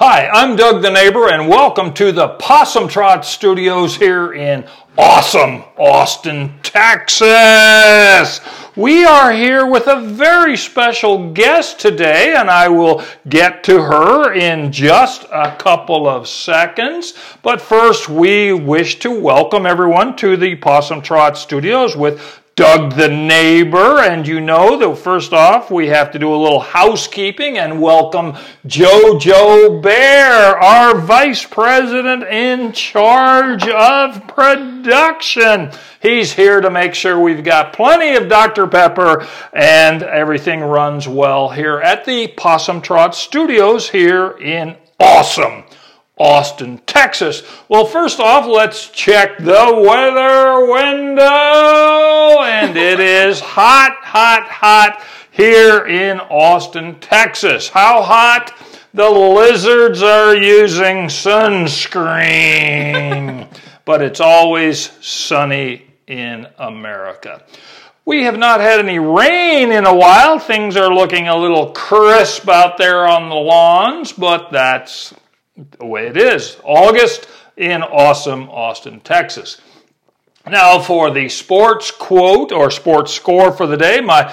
Hi, I'm Doug the Neighbor, and welcome to the Possum Trot Studios here in awesome Austin, Texas. We are here with a very special guest today, and I will get to her in just a couple of seconds. But first, we wish to welcome everyone to the Possum Trot Studios with Doug the Neighbor, and you know that first off we have to do a little housekeeping and welcome JoJo Bear, our vice president in charge of production. He's here to make sure we've got plenty of Dr. Pepper and everything runs well here at the Possum Trot Studios here in awesome Austin, Texas. Well, first off, let's check the weather window, and it is hot, hot, hot here in Austin, Texas. How hot? The lizards are using sunscreen, but it's always sunny in America. We have not had any rain in a while. Things are looking a little crisp out there on the lawns, but that's the way it is. August in awesome Austin, Texas. Now for the sports quote or sports score for the day, my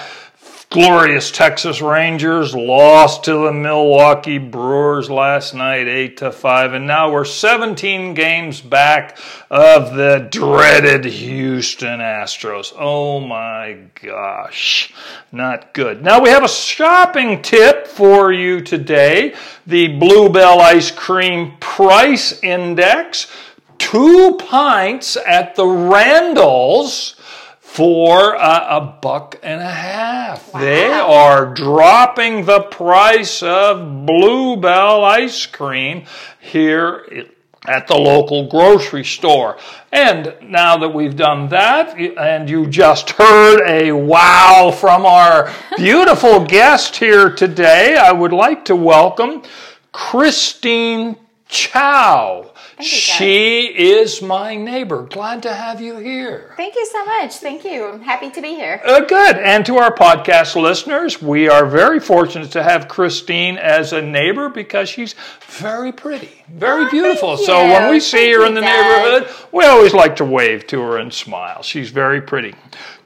glorious Texas Rangers lost to the Milwaukee Brewers last night 8-5, and now we're 17 games back of the dreaded Houston Astros. Oh my gosh, not good. Now we have a shopping tip for you today. The Bluebell Ice Cream Price Index, 2 pints at the Randall's for $1.50. Wow. They are dropping the price of Bluebell ice cream here at the local grocery store. And now that we've done that, and you just heard a wow from our beautiful guest here today, I would like to welcome Christine Chau. She is my neighbor. Glad to have you here. Thank you so much. Thank you. I'm happy to be here. Good. And to our podcast listeners, we are very fortunate to have Christine as a neighbor because she's very pretty, very beautiful. So when we see her in the neighborhood, we always like to wave to her and smile. She's very pretty.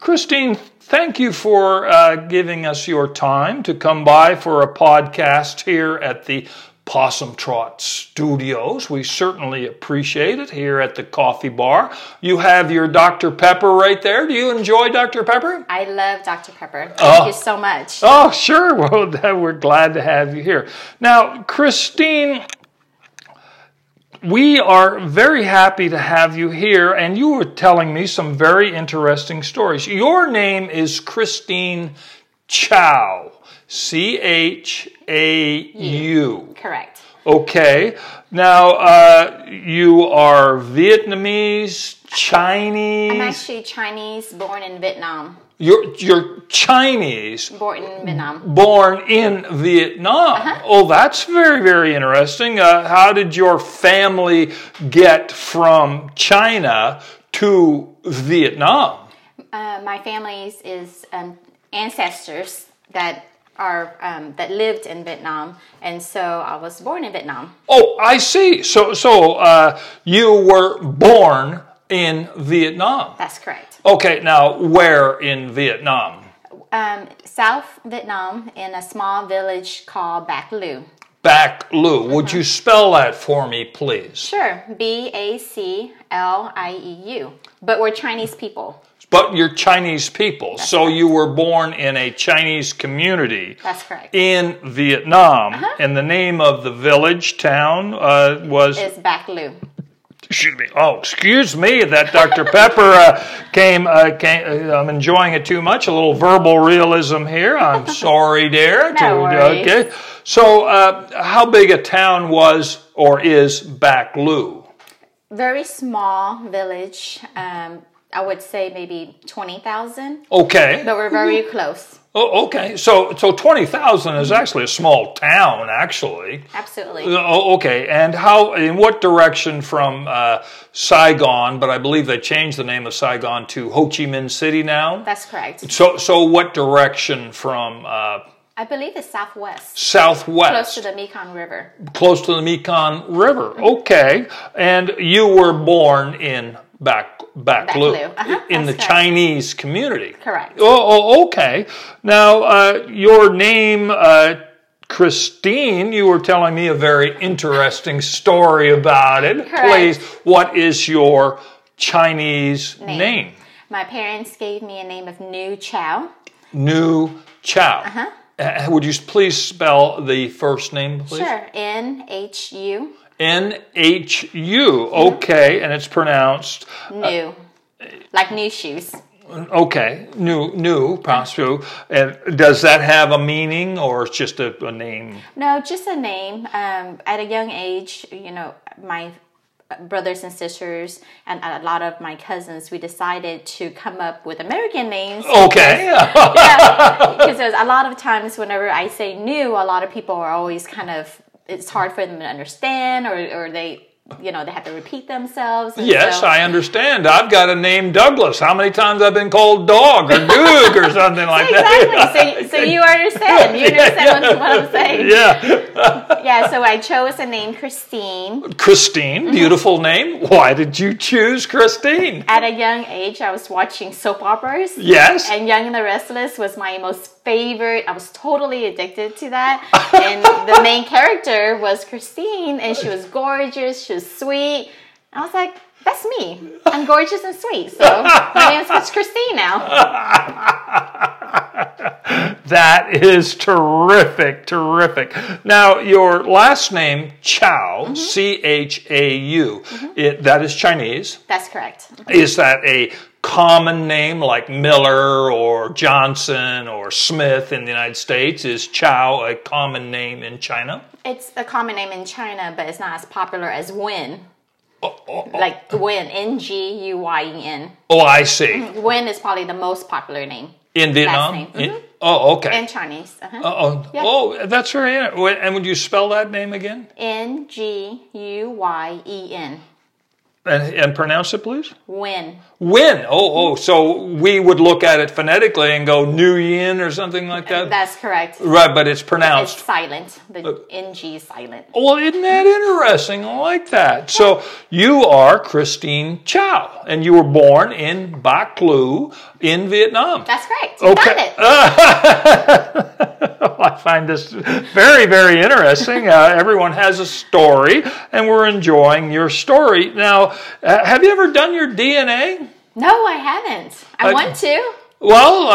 Christine, thank you for giving us your time to come by for a podcast here at the Possum Trot Studios. We certainly appreciate it here at the coffee bar. You have your Dr. Pepper right there. Do you enjoy Dr. Pepper? I love Dr. Pepper. Thank you so much. Oh, sure. Well, we're glad to have you here. Now, Christine, we are very happy to have you here, and you were telling me some very interesting stories. Your name is Christine Chau. C-H-A-U. Correct. Okay. Now, you are Vietnamese, Chinese. I'm actually Chinese, born in Vietnam. You're Chinese. Born in Vietnam. Born in Vietnam. Uh-huh. Oh, that's very, very interesting. How did your family get from China to Vietnam? My family's is ancestors that are that lived in Vietnam, and so I was born in Vietnam. Oh, I see. So you were born in Vietnam. That's correct. Okay, now where in Vietnam? South Vietnam, in a small village called Bac Lieu. Bac Lieu. Would you spell that for me, please? Sure. B-A-C-L-I-E-U. But we're Chinese people. But you're Chinese people, That's correct. You were born in a Chinese community. That's correct. In Vietnam, and the name of the village, town, was? It's Bac Lieu. Excuse me. Oh, excuse me. That Dr. Pepper came. I'm enjoying it too much. A little verbal realism here. I'm sorry, dear. No worries. Okay. So, how big a town was or is Bac Lieu? Very small village. I would say maybe 20,000. Okay. But we're very close. Oh, okay. So 20,000 is actually a small town, actually. Absolutely. Okay. And how? In what direction from Saigon? But I believe they changed the name of Saigon to Ho Chi Minh City now. That's correct. So what direction from I believe it's southwest. Southwest. Close to the Mekong River. Close to the Mekong River. Okay. And you were born in Bac Lieu, in the correct. Chinese community. Correct. Oh, okay. Now, your name, Christine, you were telling me a very interesting story about it. Correct. Please, what is your Chinese name? My parents gave me a name of Nhu Chow. Nhu Chow. Uh-huh. Would you please spell the first name, please? Sure. N-H-U. N-H-U. Okay, and it's pronounced... New. Like new shoes. Okay, new, pasu. And does that have a meaning, or it's just a name? No, just a name. At a young age, you know, my brothers and sisters and a lot of my cousins, we decided to come up with American names. Okay. Because, because a lot of times whenever I say new, a lot of people are always kind of, it's hard for them to understand, or they... You know, they have to repeat themselves. Yes, so. I understand. I've got a name, Douglas. How many times I've been called Dog or Doug or something like that? Exactly. So you understand. You understand what I'm saying. Yeah. Yeah, so I chose a name, Christine. Christine, beautiful name. Why did you choose Christine? At a young age, I was watching soap operas. Yes. And Young and the Restless was my most favorite. I was totally addicted to that. And the main character was Christine, and she was gorgeous. She was sweet. I was like, that's me. I'm gorgeous and sweet. So my name is Christine now. That is terrific, terrific. Now, your last name, Chau, C-H-A-U, that is Chinese. That's correct. Is that a common name like Miller or Johnson or Smith in the United States? Is Chau a common name in China? It's a common name in China, but it's not as popular as Nguyen. Like Nguyen, N-G-U-Y-E-N. Oh, I see. Nguyen is probably the most popular name. In Vietnam? Oh, okay. In Chinese. That's very interesting. And would you spell that name again? N-G-U-Y-E-N. And pronounce it, please? Nguyen. Nguyen. Oh, so we would look at it phonetically and go Nguyen or something like that? That's correct. Right, but it's pronounced. It's silent. The N-G is silent. Well, isn't that interesting? I like that. Yeah. So you are Christine Chau, and you were born in Bac Lieu in Vietnam. That's correct. You got it. I find this very, very interesting. Everyone has a story, and we're enjoying your story. Now, have you ever done your DNA? No, I haven't. I want to. Well,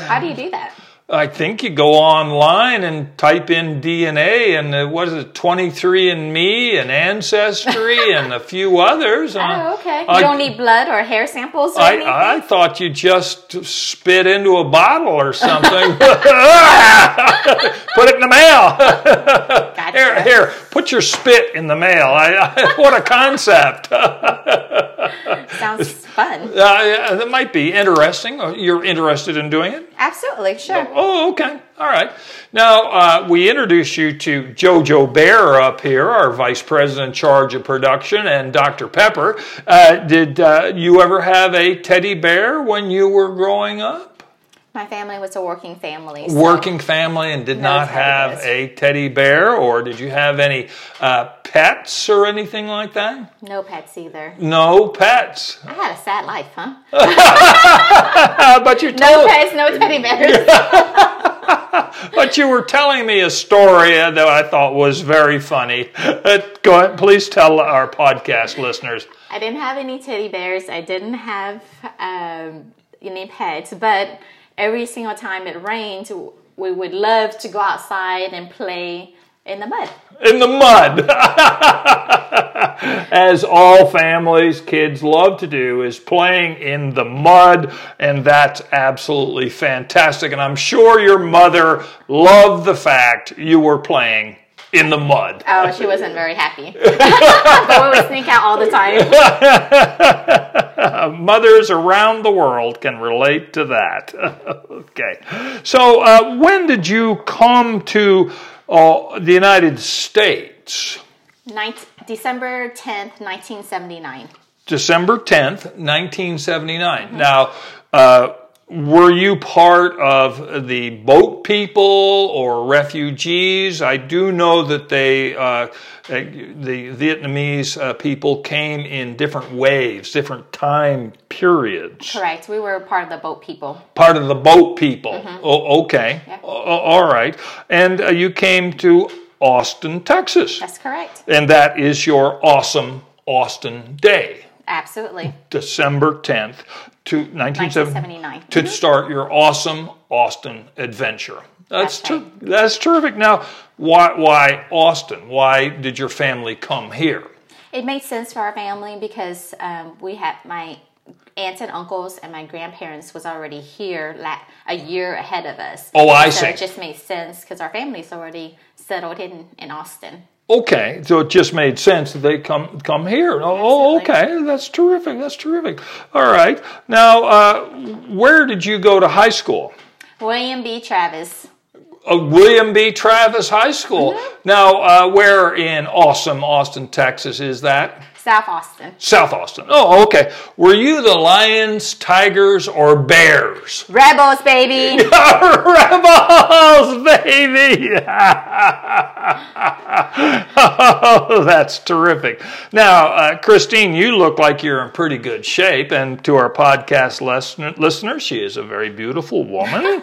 how do you do that? I think you go online and type in DNA and 23andMe and Ancestry and a few others. Okay. You don't need blood or hair samples or anything? I thought you just spit into a bottle or something. Put it in the mail. Gotcha. Here, put your spit in the mail. What a concept. Sounds fun. Yeah, that might be interesting. You're interested in doing it? Absolutely, sure. Oh, okay. All right. Now, we introduce you to Jojo Bear up here, our vice president in charge of production, and Dr. Pepper. Did you ever have a teddy bear when you were growing up? My family was a working family. So working family and did not have a teddy bear? Or did you have any pets or anything like that? No pets either. No pets. I had a sad life, huh? But no pets, no teddy bears. But you were telling me a story that I thought was very funny. Go ahead, please tell our podcast listeners. I didn't have any teddy bears. I didn't have any pets, but... Every single time it rained, we would love to go outside and play in the mud. In the mud. As all families, kids love to do, is playing in the mud, and that's absolutely fantastic. And I'm sure your mother loved the fact you were playing in the mud. Oh, she wasn't very happy. But we would sneak out all the time. Mothers around the world can relate to that. Okay. So when did you come to the United States? December 10th, 1979. December 10th, 1979. Now, Were you part of the boat people or refugees? I do know that they, the Vietnamese people came in different waves, different time periods. Correct. We were part of the boat people. Part of the boat people. Mm-hmm. Oh, okay. Yeah. All right. And you came to Austin, Texas. That's correct. And that is your awesome Austin Day. Absolutely. December 10th. To 1979 to start your awesome Austin adventure. That's terrific. Now, why Austin? Why did your family come here? It made sense for our family because we had my aunts and uncles and my grandparents was already here a year ahead of us. Oh, I see. So it just made sense because our family's already settled in Austin. Okay, so it just made sense that they come here. Oh, okay, that's terrific. That's terrific. All right, now where did you go to high school? William B. Travis. William B. Travis High School. Mm-hmm. Now, where in awesome Austin, Texas is that? South Austin. South Austin. Oh, okay. Were you the Lions, Tigers, or Bears? Rebels, baby. Rebels, baby. Oh, that's terrific. Now, Christine, you look like you're in pretty good shape. And to our podcast listeners, she is a very beautiful woman.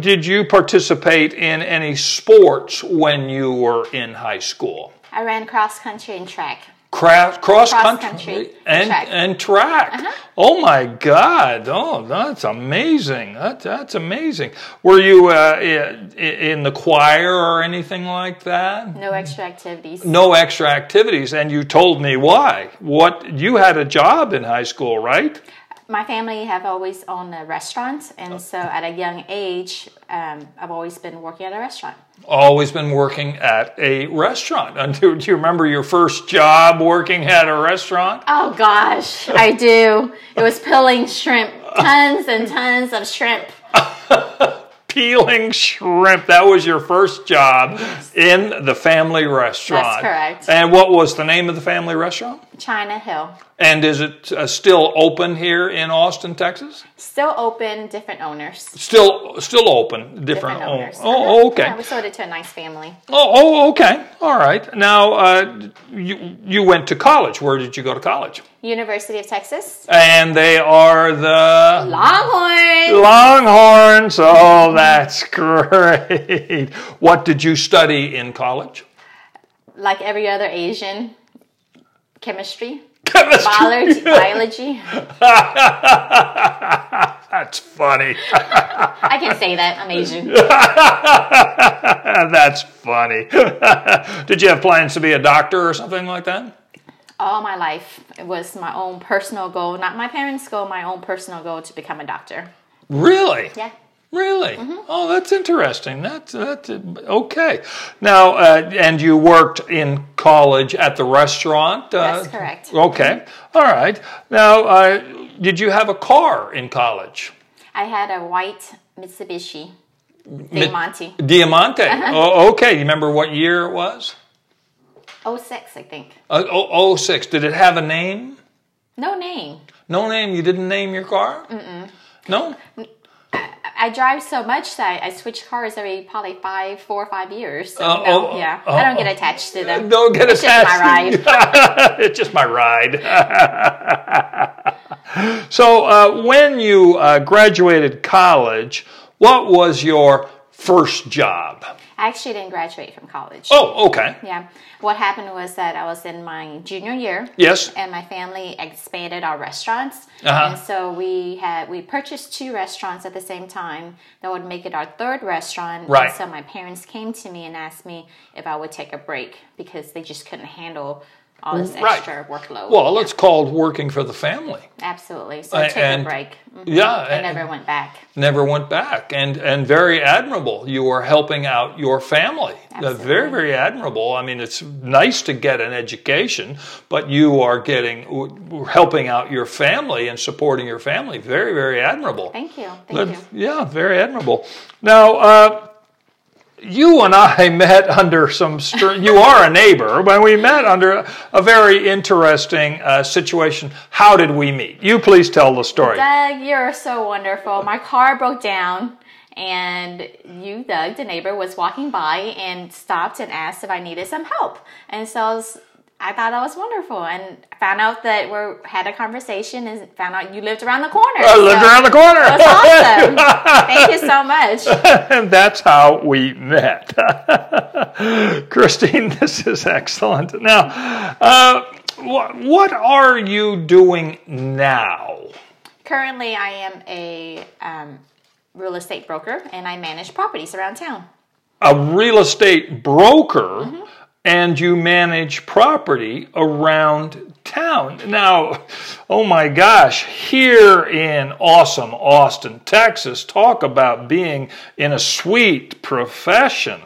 Did you participate in any sports when you were in high school? I ran cross country and track. Cross country and track. Uh-huh. Oh my God! Oh, that's amazing. That's amazing. Were you in the choir or anything like that? No extra activities. No extra activities, and you told me why. What, you had a job in high school, right? My family have always owned a restaurant, and so at a young age, I've always been working at a restaurant. Always been working at a restaurant. Do you remember your first job working at a restaurant? Oh, gosh, I do. It was peeling shrimp. Tons and tons of shrimp. Peeling shrimp. That was your first job in the family restaurant. That's correct. And what was the name of the family restaurant? China Hill. And is it still open here in Austin, Texas? Still open, different owners. Still open, different owners. Oh, okay. Yeah, we sold it to a nice family. Oh, okay. All right. Now, you went to college. Where did you go to college? University of Texas. And they are the? Longhorns. Longhorns. Oh, that's great. What did you study in college? Like every other Asian, chemistry. Biology. That's funny. I can say that. I'm Asian. That's funny. Did you have plans to be a doctor or something like that? All my life. It was my own personal goal. Not my parents' goal. My own personal goal to become a doctor. Really? Yeah. Really? Mm-hmm. Oh, that's interesting. That's okay. Now, and you worked in college at the restaurant? That's correct. Okay. All right. Now, did you have a car in college? I had a white Mitsubishi Diamante. Diamante. Uh-huh. Oh, okay. You remember what year it was? 06, I think. 06. Did it have a name? No name. No name? You didn't name your car? Mm-mm. No? I drive so much that I switch cars every probably 4 or 5 years. So I don't get attached to them. Don't get attached. It's just my ride. So when you graduated college, what was your first job? I actually didn't graduate from college. Oh, okay. Yeah. What happened was that I was in my junior year. Yes. And my family expanded our restaurants. Uh-huh. And so we purchased 2 restaurants at the same time that would make it our 3rd restaurant. Right. And so my parents came to me and asked me if I would take a break because they just couldn't handle all this extra workload. Well, it's called working for the family. Absolutely. So I took a break. Mm-hmm. Yeah. I never went back. Never went back. And very admirable. You were helping out your family. Absolutely. Very, very admirable. I mean, it's nice to get an education, but you are helping out your family and supporting your family. Very, very admirable. Thank you. Yeah, very admirable. Now, You and I met under some, you are a neighbor, but we met under a very interesting situation. How did we meet? You please tell the story. Doug, you're so wonderful. My car broke down, and you, Doug, the neighbor, was walking by and stopped and asked if I needed some help. And so I thought that was wonderful, and found out that we had a conversation and found out you lived around the corner. I lived around the corner. That's awesome. Thank you so much. And that's how we met. Christine, this is excellent. Now, what are you doing now? Currently, I am a real estate broker, and I manage properties around town. A real estate broker? Mm-hmm. And you manage property around town. Now, oh my gosh, here in awesome Austin, Texas, talk about being in a sweet profession.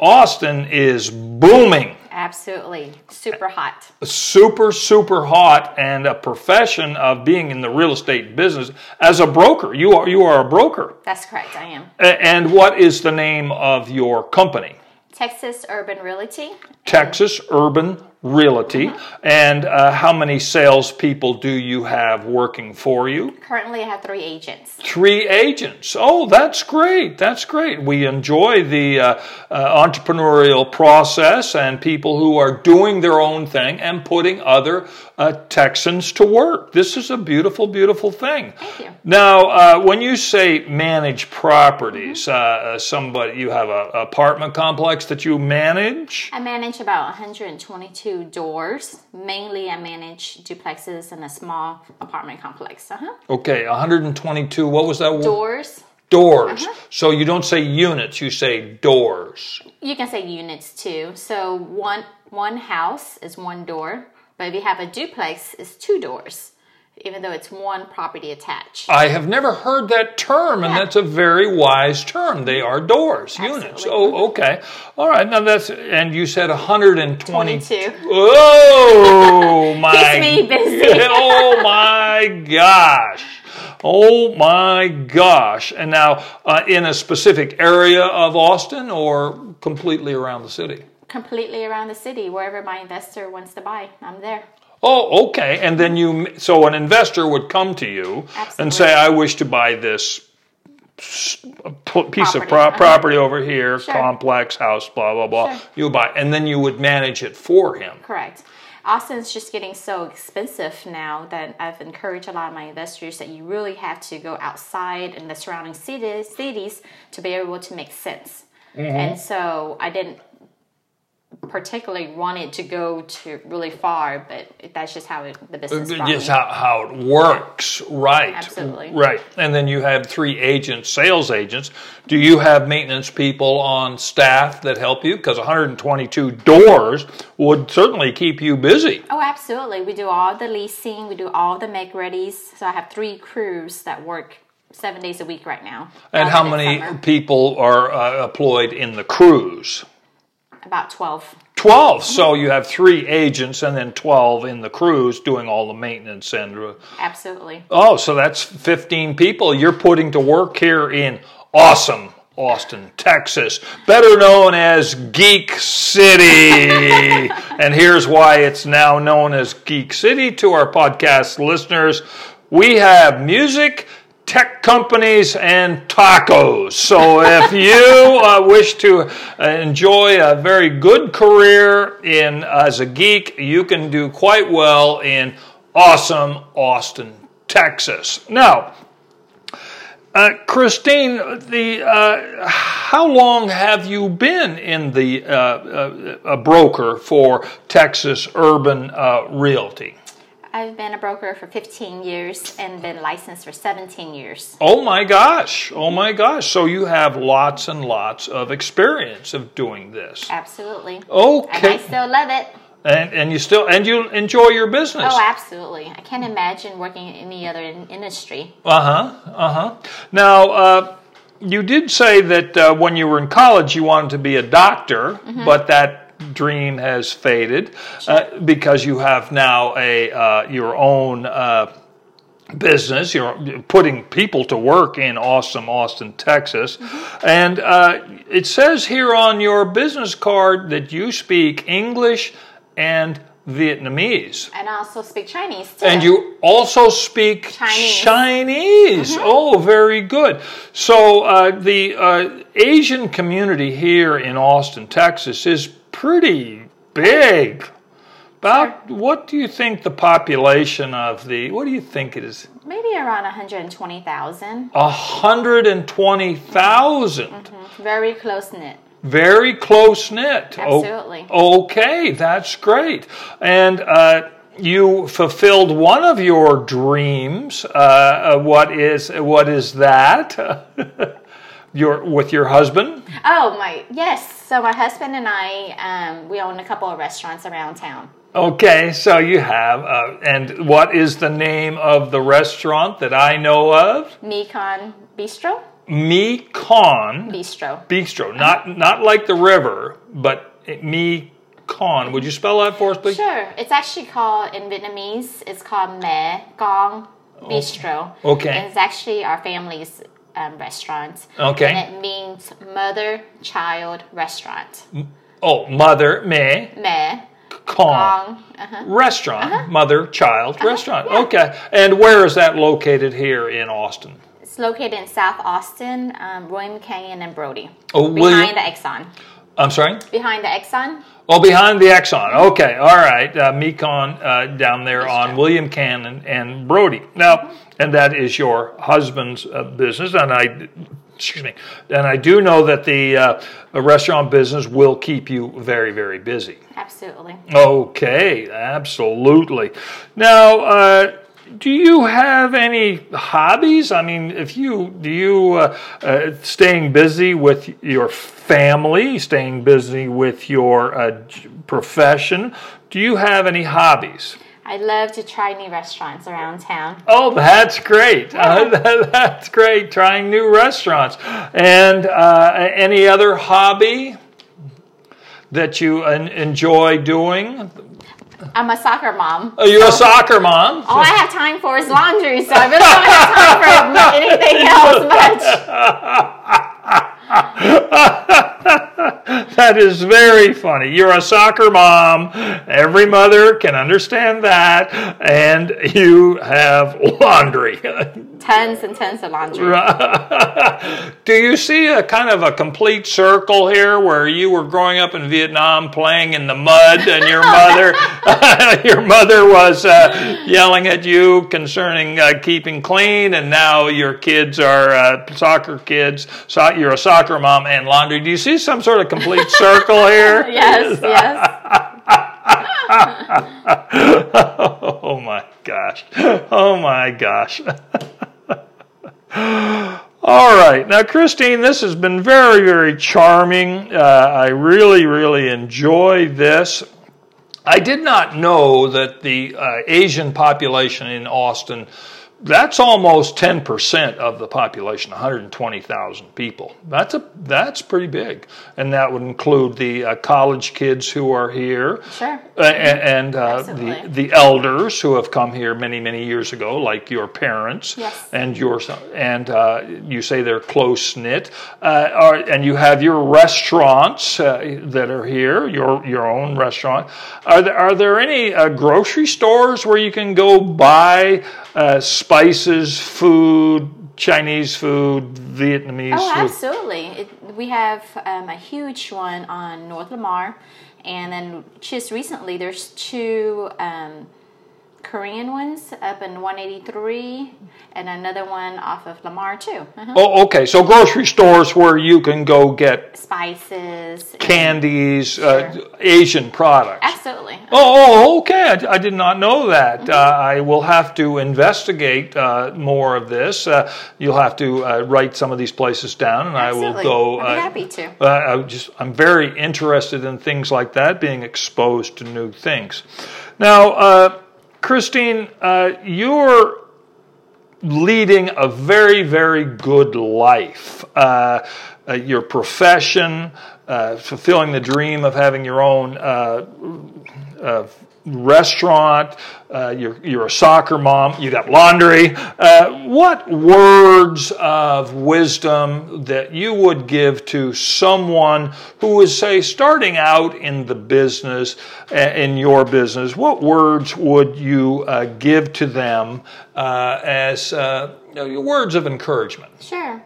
Austin is booming. Absolutely. Super hot. Super, super hot, and a profession of being in the real estate business as a broker. You are a broker. That's correct, I am. And what is the name of your company? Texas Urban Realty. Texas Urban Realty. Mm-hmm. And how many salespeople do you have working for you? Currently, I have 3 agents. 3 agents. Oh, that's great. That's great. We enjoy the entrepreneurial process and people who are doing their own thing and putting other Texans to work. This is a beautiful, beautiful thing. Thank you. Now, when you say manage properties, mm-hmm. You have an apartment complex that you manage? I manage about 122 doors. Mainly I manage duplexes and a small apartment complex. Okay, 122, what was that? Doors. Doors. Uh-huh. So you don't say units, you say doors. You can say units too. So one house is 1 door, but if you have a duplex, it's 2 doors, even though it's 1 property attached. I have never heard that term, and that's a very wise term. They are doors, absolutely. Units. Oh, okay. All right, now and you said 122. Oh, my. Keeps me busy. Oh, my gosh. Oh, my gosh. And now, in a specific area of Austin or completely around the city? Completely around the city, wherever my investor wants to buy, I'm there. Oh, okay. And then so an investor would come to you, absolutely, and say, I wish to buy this piece of property over here, sure, complex, house, blah, blah, blah. Sure. You buy, and then you would manage it for him. Correct. Austin's just getting so expensive now that I've encouraged a lot of my investors that you really have to go outside in the surrounding cities to be able to make sense. Mm-hmm. And so I didn't particularly wanted to go to really far, but that's just how the business is. Just how it works, right? Absolutely, right. And then you have 3 agents, sales agents. Do you have maintenance people on staff that help you? Because 122 doors would certainly keep you busy. Oh, absolutely. We do all the leasing. We do all the make-readies. So I have 3 crews that work 7 days a week right now. And how many people are employed in the crews? About 12. 12. So you have 3 agents and then 12 in the crews doing all the maintenance and... Absolutely. Oh, so that's 15 people you're putting to work here in awesome Austin, Texas, better known as Geek City. And here's why it's now known as Geek City to our podcast listeners. We have music, tech companies, and tacos. So if you wish to enjoy a very good career as a geek, you can do quite well in awesome Austin, Texas. Now, Christine, how long have you been in the a broker for Texas Urban Realty? I've been a broker for 15 years and been licensed for 17 years. Oh, my gosh. Oh, my gosh. So you have lots and lots of experience of doing this. Absolutely. Okay. And I still love it. And you enjoy your business. Oh, absolutely. I can't imagine working in any other industry. Uh-huh. Uh-huh. Now, you did say that when you were in college you wanted to be a doctor, mm-hmm, but that dream has faded, sure, because you have now your own business. You're putting people to work in Austin, Texas. And it says here on your business card that you speak English and Vietnamese. And I also speak Chinese too. And you also speak Chinese. Mm-hmm. Oh, very good. So the Asian community here in Austin, Texas is pretty big. About, what do you think the population of the, what do you think it is? Maybe around 120,000. 120,000. Mm-hmm. Very close-knit. Very close-knit. Absolutely. Okay, that's great. And you fulfilled one of your dreams. What is that? With your husband? Oh, yes. So my husband and I, we own a couple of restaurants around town. Okay, so you have, and what is the name of the restaurant that I know of? Mekong Bistro. Mekong Bistro. Bistro, not like the river, but Mekong. Would you spell that for us, please? Sure. It's actually called, in Vietnamese, it's called Mekong Bistro. Okay. And it's actually our family's restaurant. Okay. And it means mother-child restaurant. Mother, me. Kong restaurant, mother-child restaurant. Yeah. Okay. And where is that located here in Austin? It's located in South Austin, William Canyon and Brody. Behind the Exxon. I'm sorry? Behind the Exxon. Oh, behind the Exxon. Okay. All right. Mekong down there on William Canyon and Brody. Now, and that is your husband's business, and I do know that the restaurant business will keep you very, very busy. Absolutely. Okay, absolutely. Now, do you have any hobbies? I mean, staying busy with your family, staying busy with your profession, do you have any hobbies? I love to try new restaurants around town. Oh, that's great. That's great, trying new restaurants. And any other hobby that you enjoy doing? I'm a soccer mom. Oh, you're a soccer mom? All I have time for is laundry, so I really don't have time for anything else much. That is very funny. You're a soccer mom. Every mother can understand that. And you have laundry. Tons and tons of laundry. Do you see a kind of a complete circle here where you were growing up in Vietnam playing in the mud and your mother was yelling at you concerning keeping clean, and now your kids are soccer kids. So you're a soccer mom and laundry. Do you see some sort of complete circle here? Yes. Oh my gosh. All right. Now, Christine, this has been very, very charming. I really, really enjoy this. I did not know that the Asian population in Austin, that's almost 10% of the population, 120,000 people. That's pretty big. And that would include the college kids who are here. Sure. And the elders who have come here many, many years ago, like your parents. Yes. And your son. And you say they're close-knit. And you have your restaurants that are here, your own restaurant. Are there any grocery stores where you can go buy spices, food, Chinese food, Vietnamese food? Oh, absolutely. We have a huge one on North Lamar. And then just recently, there's two Korean ones up in 183 and another one off of Lamar, too. Uh-huh. Oh, okay. So grocery stores where you can go get spices, candies, Asian products. Absolutely. Oh, okay. I did not know that. Mm-hmm. I will have to investigate more of this. You'll have to write some of these places down, and absolutely. I will go. I'd be happy to. I'm very interested in things like that, being exposed to new things. Now, Christine, you're leading a very, very good life. Your profession, fulfilling the dream of having your own restaurant, you're a soccer mom, you got laundry. What words of wisdom that you would give to someone who is, say, starting out in the business, in your business? What words would you give to them as words of encouragement? Sure.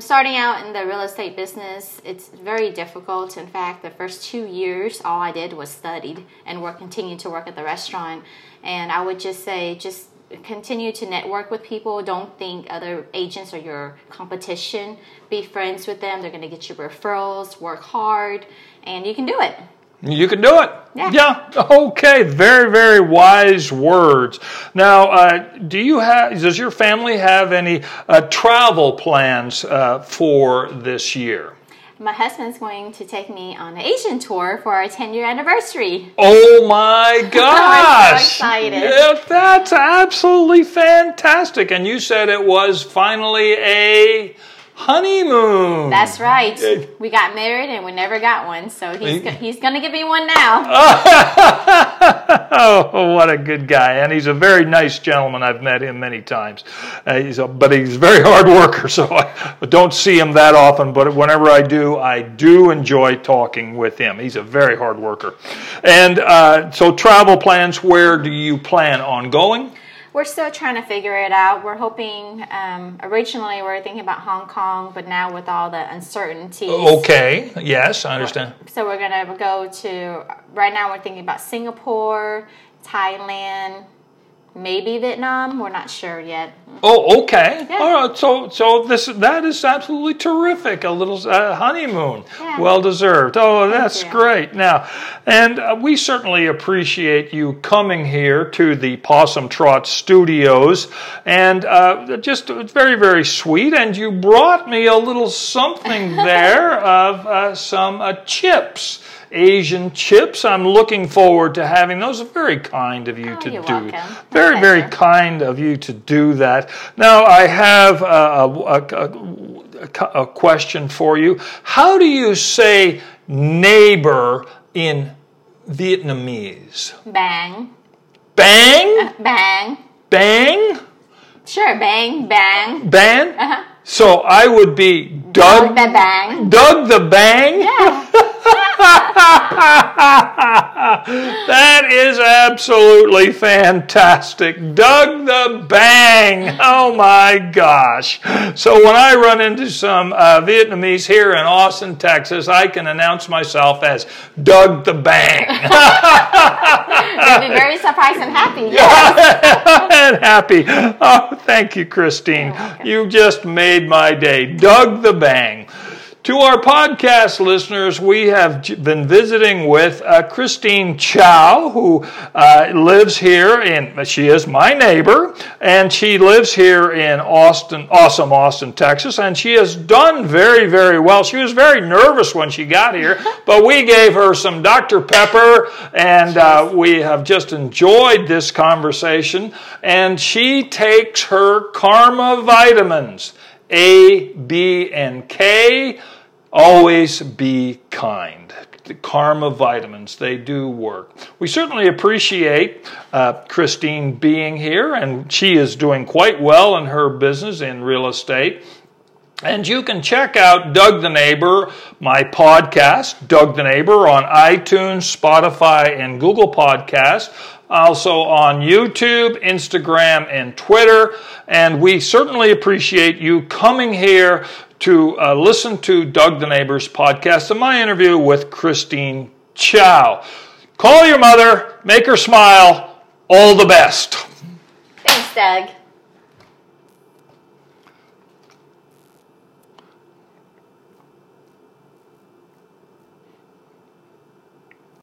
Starting out in the real estate business, it's very difficult. In fact, the first 2 years, all I did was studied and continued to work at the restaurant. And I would just say, just continue to network with people. Don't think other agents are your competition. Be friends with them. They're going to get you referrals. Work hard, and you can do it. You can do it. Yeah. Okay. Very, very wise words. Now, does your family have any travel plans for this year? My husband's going to take me on an Asian tour for our 10-year anniversary. Oh, my gosh. I'm so excited. Yeah, that's absolutely fantastic. And you said it was finally a honeymoon. That's right. We got married and we never got one, so he's going to give me one now. Oh, what a good guy. And he's a very nice gentleman. I've met him many times. But he's a very hard worker, so I don't see him that often. But whenever I do enjoy talking with him. He's a very hard worker. And so travel plans, where do you plan on going? We're still trying to figure it out. We're hoping, originally we were thinking about Hong Kong, but now with all the uncertainties. Okay, yes, I understand. So we're going to go to, right now we're thinking about Singapore, Thailand, maybe Vietnam. We're not sure yet. Oh, okay. Yeah. All right. So that is absolutely terrific. A little honeymoon, yeah. Well deserved. Oh, that's great. Now, and we certainly appreciate you coming here to the Possum Trot Studios, and just it's very, very sweet. And you brought me a little something there of some chips. Asian chips. I'm looking forward to having those. Very kind of you to do. Welcome. Very, very kind of you to do that. Now, I have a question for you. How do you say neighbor in Vietnamese? Bang. Bang? Bang. Bang? Sure, bang, bang. Bang? Uh-huh. So I would be Doug the Bang. Doug the Bang? Yeah. That is absolutely fantastic. Doug the Bang. Oh my gosh. So when I run into some Vietnamese here in Austin, Texas, I can announce myself as Doug the Bang. They'll be very surprised and happy. Yes. And happy. Oh, thank you, Christine. You just made my day. Doug the Bang. To our podcast listeners, we have been visiting with Christine Chau, who lives here, and she is my neighbor, and she lives here in Austin, Texas, and she has done very, very well. She was very nervous when she got here, but we gave her some Dr. Pepper, and we have just enjoyed this conversation, and she takes her Karma vitamins, A, B, and K. Always be kind. The Karma vitamins, they do work. We certainly appreciate Christine being here, and she is doing quite well in her business in real estate. And you can check out Doug the Neighbor, my podcast, Doug the Neighbor, on iTunes, Spotify, and Google Podcasts. Also on YouTube, Instagram, and Twitter. And we certainly appreciate you coming here to listen to Doug the Neighbor's podcast and my interview with Christine Chau. Call your mother, make her smile. All the best. Thanks, Doug.